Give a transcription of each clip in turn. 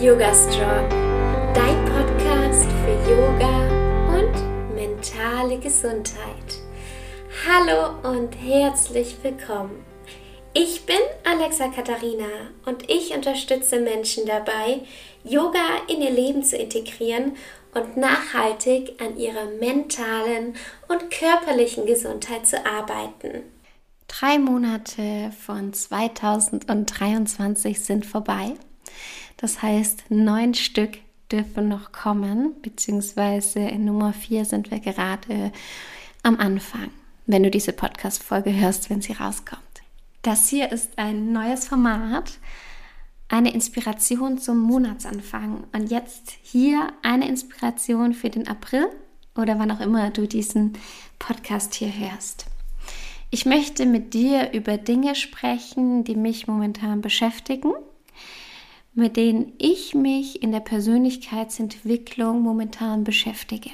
YOGASTRONG, dein Podcast für Yoga und mentale Gesundheit. Hallo und herzlich willkommen. Ich bin Alexa Katharina und ich unterstütze Menschen dabei, Yoga in ihr Leben zu integrieren und nachhaltig an ihrer mentalen und körperlichen Gesundheit zu arbeiten. 3 Monate von 2023 sind vorbei. Das heißt, 9 Stück dürfen noch kommen, beziehungsweise in Nummer 4 sind wir gerade am Anfang, wenn du diese Podcast-Folge hörst, wenn sie rauskommt. Das hier ist ein neues Format, eine Inspiration zum Monatsanfang. Und jetzt hier eine Inspiration für den April oder wann auch immer du diesen Podcast hier hörst. Ich möchte mit dir über Dinge sprechen, die mich momentan beschäftigen, mit denen ich mich in der Persönlichkeitsentwicklung momentan beschäftige.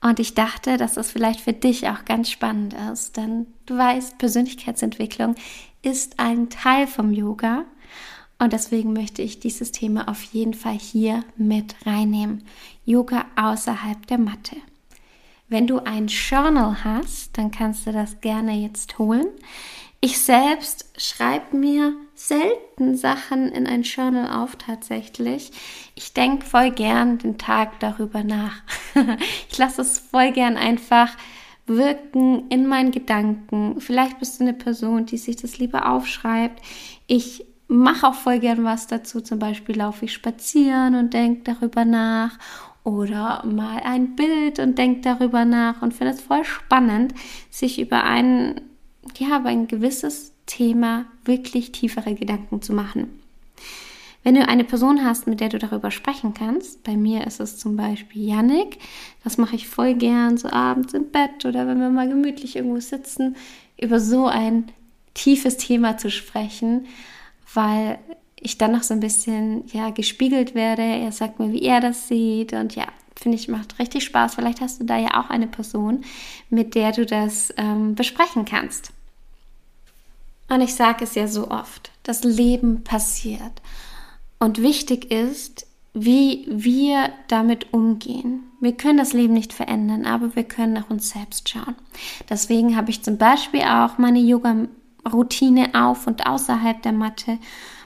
Und ich dachte, dass das vielleicht für dich auch ganz spannend ist, denn du weißt, Persönlichkeitsentwicklung ist ein Teil vom Yoga und deswegen möchte ich dieses Thema auf jeden Fall hier mit reinnehmen. Yoga außerhalb der Matte. Wenn du ein Journal hast, dann kannst du das gerne jetzt holen. Ich selbst schreibe mir selten Sachen in ein Journal auf tatsächlich. Ich denke voll gern den Tag darüber nach. Ich lasse es voll gern einfach wirken in meinen Gedanken. Vielleicht bist du eine Person, die sich das lieber aufschreibt. Ich mache auch voll gern was dazu. Zum Beispiel laufe ich spazieren und denke darüber nach. Oder mal ein Bild und denke darüber nach. Und finde es voll spannend, sich über ein gewisses Thema wirklich tiefere Gedanken zu machen. Wenn du eine Person hast, mit der du darüber sprechen kannst, bei mir ist es zum Beispiel Yannick, das mache ich voll gern so abends im Bett oder wenn wir mal gemütlich irgendwo sitzen, über so ein tiefes Thema zu sprechen, weil ich dann noch so ein bisschen gespiegelt werde, er sagt mir, wie er das sieht und finde ich, macht richtig Spaß. Vielleicht hast du da ja auch eine Person, mit der du das besprechen kannst. Und ich sage es ja so oft, das Leben passiert. Und wichtig ist, wie wir damit umgehen. Wir können das Leben nicht verändern, aber wir können nach uns selbst schauen. Deswegen habe ich zum Beispiel auch meine Yoga-Routine auf und außerhalb der Matte,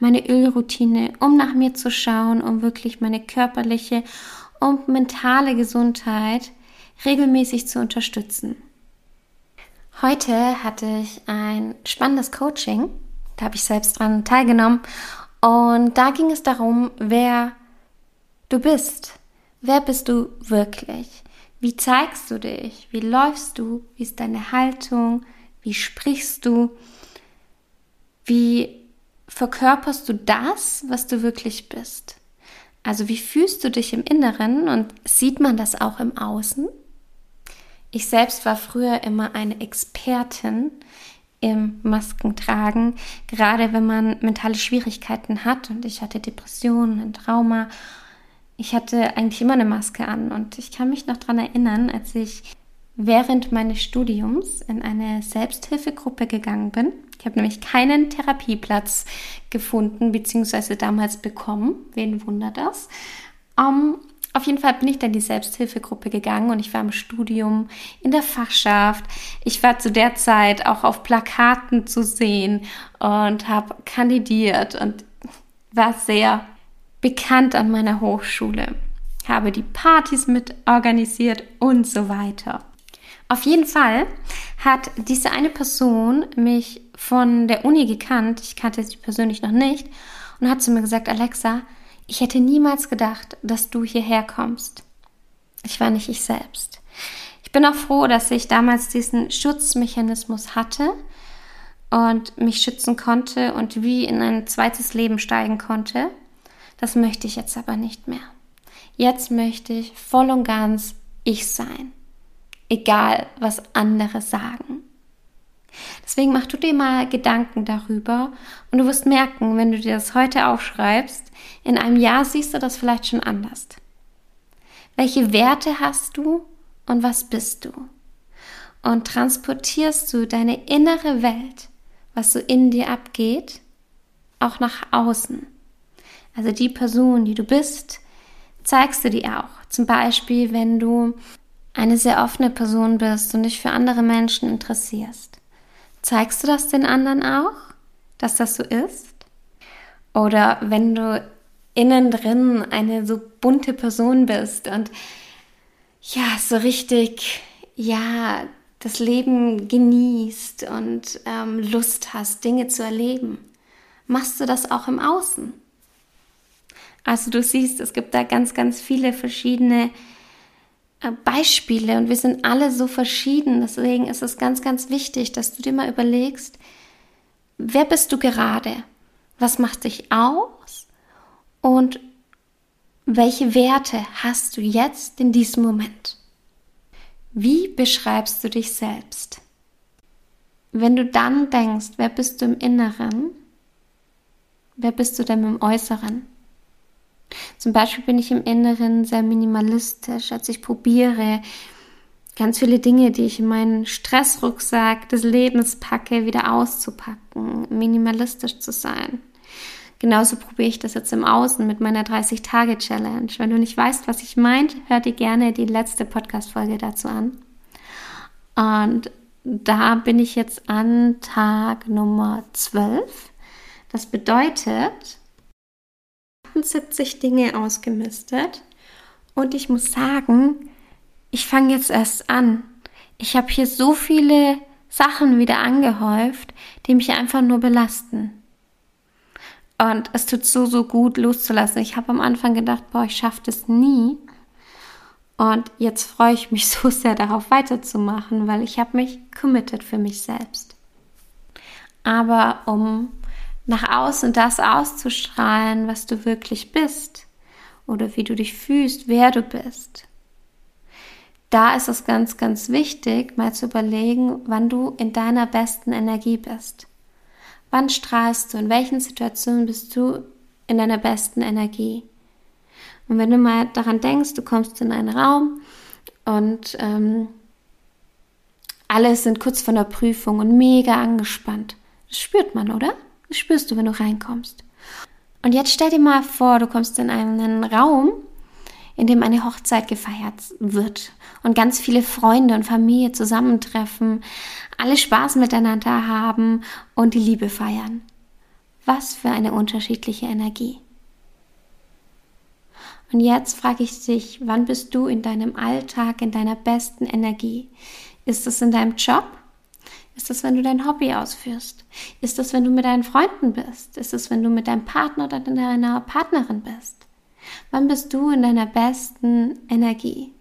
meine Ölroutine, um nach mir zu schauen, um wirklich meine körperliche und mentale Gesundheit regelmäßig zu unterstützen. Heute hatte ich ein spannendes Coaching, da habe ich selbst dran teilgenommen und da ging es darum, wer du bist. Wer bist du wirklich? Wie zeigst du dich? Wie läufst du? Wie ist deine Haltung? Wie sprichst du? Wie verkörperst du das, was du wirklich bist? Also wie fühlst du dich im Inneren und sieht man das auch im Außen? Ich selbst war früher immer eine Expertin im Maskentragen, gerade wenn man mentale Schwierigkeiten hat und ich hatte Depressionen, ein Trauma. Ich hatte eigentlich immer eine Maske an und ich kann mich noch daran erinnern, als ich während meines Studiums in eine Selbsthilfegruppe gegangen bin. Ich habe nämlich keinen Therapieplatz gefunden, beziehungsweise damals bekommen. Wen wundert das? Auf jeden Fall bin ich dann in die Selbsthilfegruppe gegangen und ich war im Studium, in der Fachschaft. Ich war zu der Zeit auch auf Plakaten zu sehen und habe kandidiert und war sehr bekannt an meiner Hochschule. Habe die Partys mit organisiert und so weiter. Auf jeden Fall hat diese eine Person mich von der Uni gekannt, ich kannte sie persönlich noch nicht, und hat zu mir gesagt, Alexa, ich hätte niemals gedacht, dass du hierher kommst. Ich war nicht ich selbst. Ich bin auch froh, dass ich damals diesen Schutzmechanismus hatte und mich schützen konnte und wie in ein zweites Leben steigen konnte. Das möchte ich jetzt aber nicht mehr. Jetzt möchte ich voll und ganz ich sein. Egal, was andere sagen. Deswegen mach du dir mal Gedanken darüber und du wirst merken, wenn du dir das heute aufschreibst, in einem Jahr siehst du das vielleicht schon anders. Welche Werte hast du und was bist du? Und transportierst du deine innere Welt, was so in dir abgeht, auch nach außen? also die Person, die du bist, zeigst du dir auch. Zum Beispiel, wenn du eine sehr offene Person bist und dich für andere Menschen interessierst. Zeigst du das den anderen auch, dass das so ist? Oder wenn du innen drin eine so bunte Person bist und ja, so richtig, ja, das Leben genießt und Lust hast, Dinge zu erleben, machst du das auch im Außen? Also du siehst, es gibt da ganz, ganz viele verschiedene Beispiele und wir sind alle so verschieden. Deswegen ist es ganz, ganz wichtig, dass du dir mal überlegst, wer bist du gerade? Was macht dich aus? Und welche Werte hast du jetzt in diesem Moment? Wie beschreibst du dich selbst? Wenn du dann denkst, wer bist du im Inneren? Wer bist du denn im Äußeren? Zum Beispiel bin ich im Inneren sehr minimalistisch, also ich probiere ganz viele Dinge, die ich in meinen Stressrucksack des Lebens packe, wieder auszupacken, minimalistisch zu sein. Genauso probiere ich das jetzt im Außen mit meiner 30-Tage-Challenge. Wenn du nicht weißt, was ich meine, hör dir gerne die letzte Podcast-Folge dazu an. Und da bin ich jetzt an Tag Nummer 12. Das bedeutet 78 Dinge ausgemistet und ich muss sagen, ich fange jetzt erst an. Ich habe hier so viele Sachen wieder angehäuft, die mich einfach nur belasten. Und es tut so, so gut loszulassen. Ich habe am Anfang gedacht, boah, ich schaffe das nie. Und jetzt freue ich mich so sehr darauf weiterzumachen, weil ich habe mich committed für mich selbst. Aber um nach außen das auszustrahlen, was du wirklich bist oder wie du dich fühlst, wer du bist. Da ist es ganz, ganz wichtig, mal zu überlegen, wann du in deiner besten Energie bist. Wann strahlst du? In welchen Situationen bist du in deiner besten Energie? Und wenn du mal daran denkst, du kommst in einen Raum und alle sind kurz vor der Prüfung und mega angespannt. Das spürt man, oder? Das spürst du, wenn du reinkommst. Und jetzt stell dir mal vor, du kommst in einen Raum, in dem eine Hochzeit gefeiert wird und ganz viele Freunde und Familie zusammentreffen, alle Spaß miteinander haben und die Liebe feiern. Was für eine unterschiedliche Energie. Und jetzt frage ich dich, wann bist du in deinem Alltag, in deiner besten Energie? Ist es in deinem Job? Ist das, wenn du dein Hobby ausführst? Ist das, wenn du mit deinen Freunden bist? Ist das, wenn du mit deinem Partner oder deiner Partnerin bist? Wann bist du in deiner besten Energie?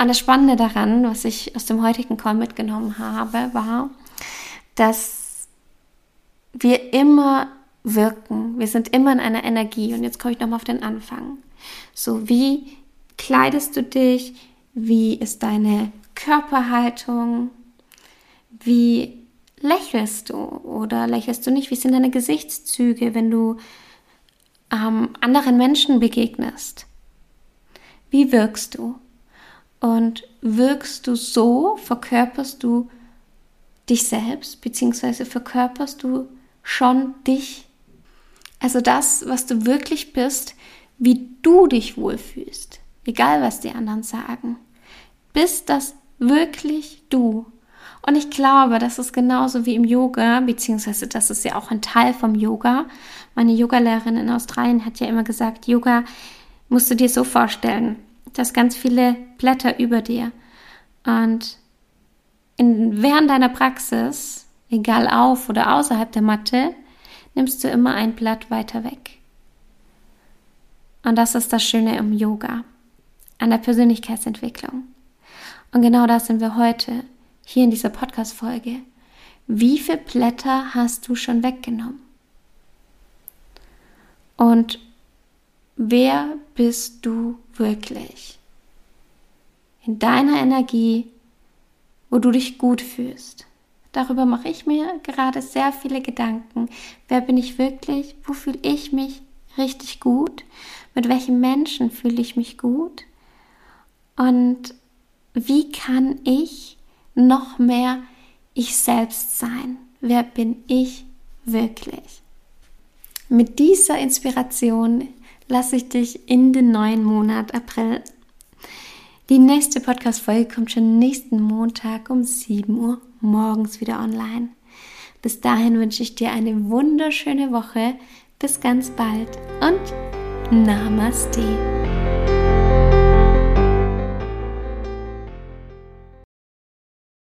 Und das Spannende daran, was ich aus dem heutigen Call mitgenommen habe, war, dass wir immer wirken. Wir sind immer in einer Energie. Und jetzt komme ich nochmal auf den Anfang. So, wie kleidest du dich? Wie ist deine Körperhaltung, wie lächelst du oder lächelst du nicht, wie sind deine Gesichtszüge, wenn du anderen Menschen begegnest, wie wirkst du und wirkst du so, verkörperst du dich selbst, beziehungsweise verkörperst du schon dich, also das, was du wirklich bist, wie du dich wohlfühlst, egal was die anderen sagen, bist das wirklich du. Und ich glaube, das ist genauso wie im Yoga, beziehungsweise das ist ja auch ein Teil vom Yoga. Meine Yogalehrerin in Australien hat ja immer gesagt, Yoga musst du dir so vorstellen, dass ganz viele Blätter über dir. Und während deiner Praxis, egal auf oder außerhalb der Matte, nimmst du immer ein Blatt weiter weg. Und das ist das Schöne im Yoga, an der Persönlichkeitsentwicklung. Und genau das sind wir heute, hier in dieser Podcast-Folge. Wie viele Blätter hast du schon weggenommen? Und wer bist du wirklich? In deiner Energie, wo du dich gut fühlst. Darüber mache ich mir gerade sehr viele Gedanken. Wer bin ich wirklich? Wo fühle ich mich richtig gut? Mit welchen Menschen fühle ich mich gut? Und wie kann ich noch mehr ich selbst sein? Wer bin ich wirklich? Mit dieser Inspiration lasse ich dich in den neuen Monat April. Die nächste Podcast-Folge kommt schon nächsten Montag um 7 Uhr morgens wieder online. Bis dahin wünsche ich dir eine wunderschöne Woche. Bis ganz bald und Namaste.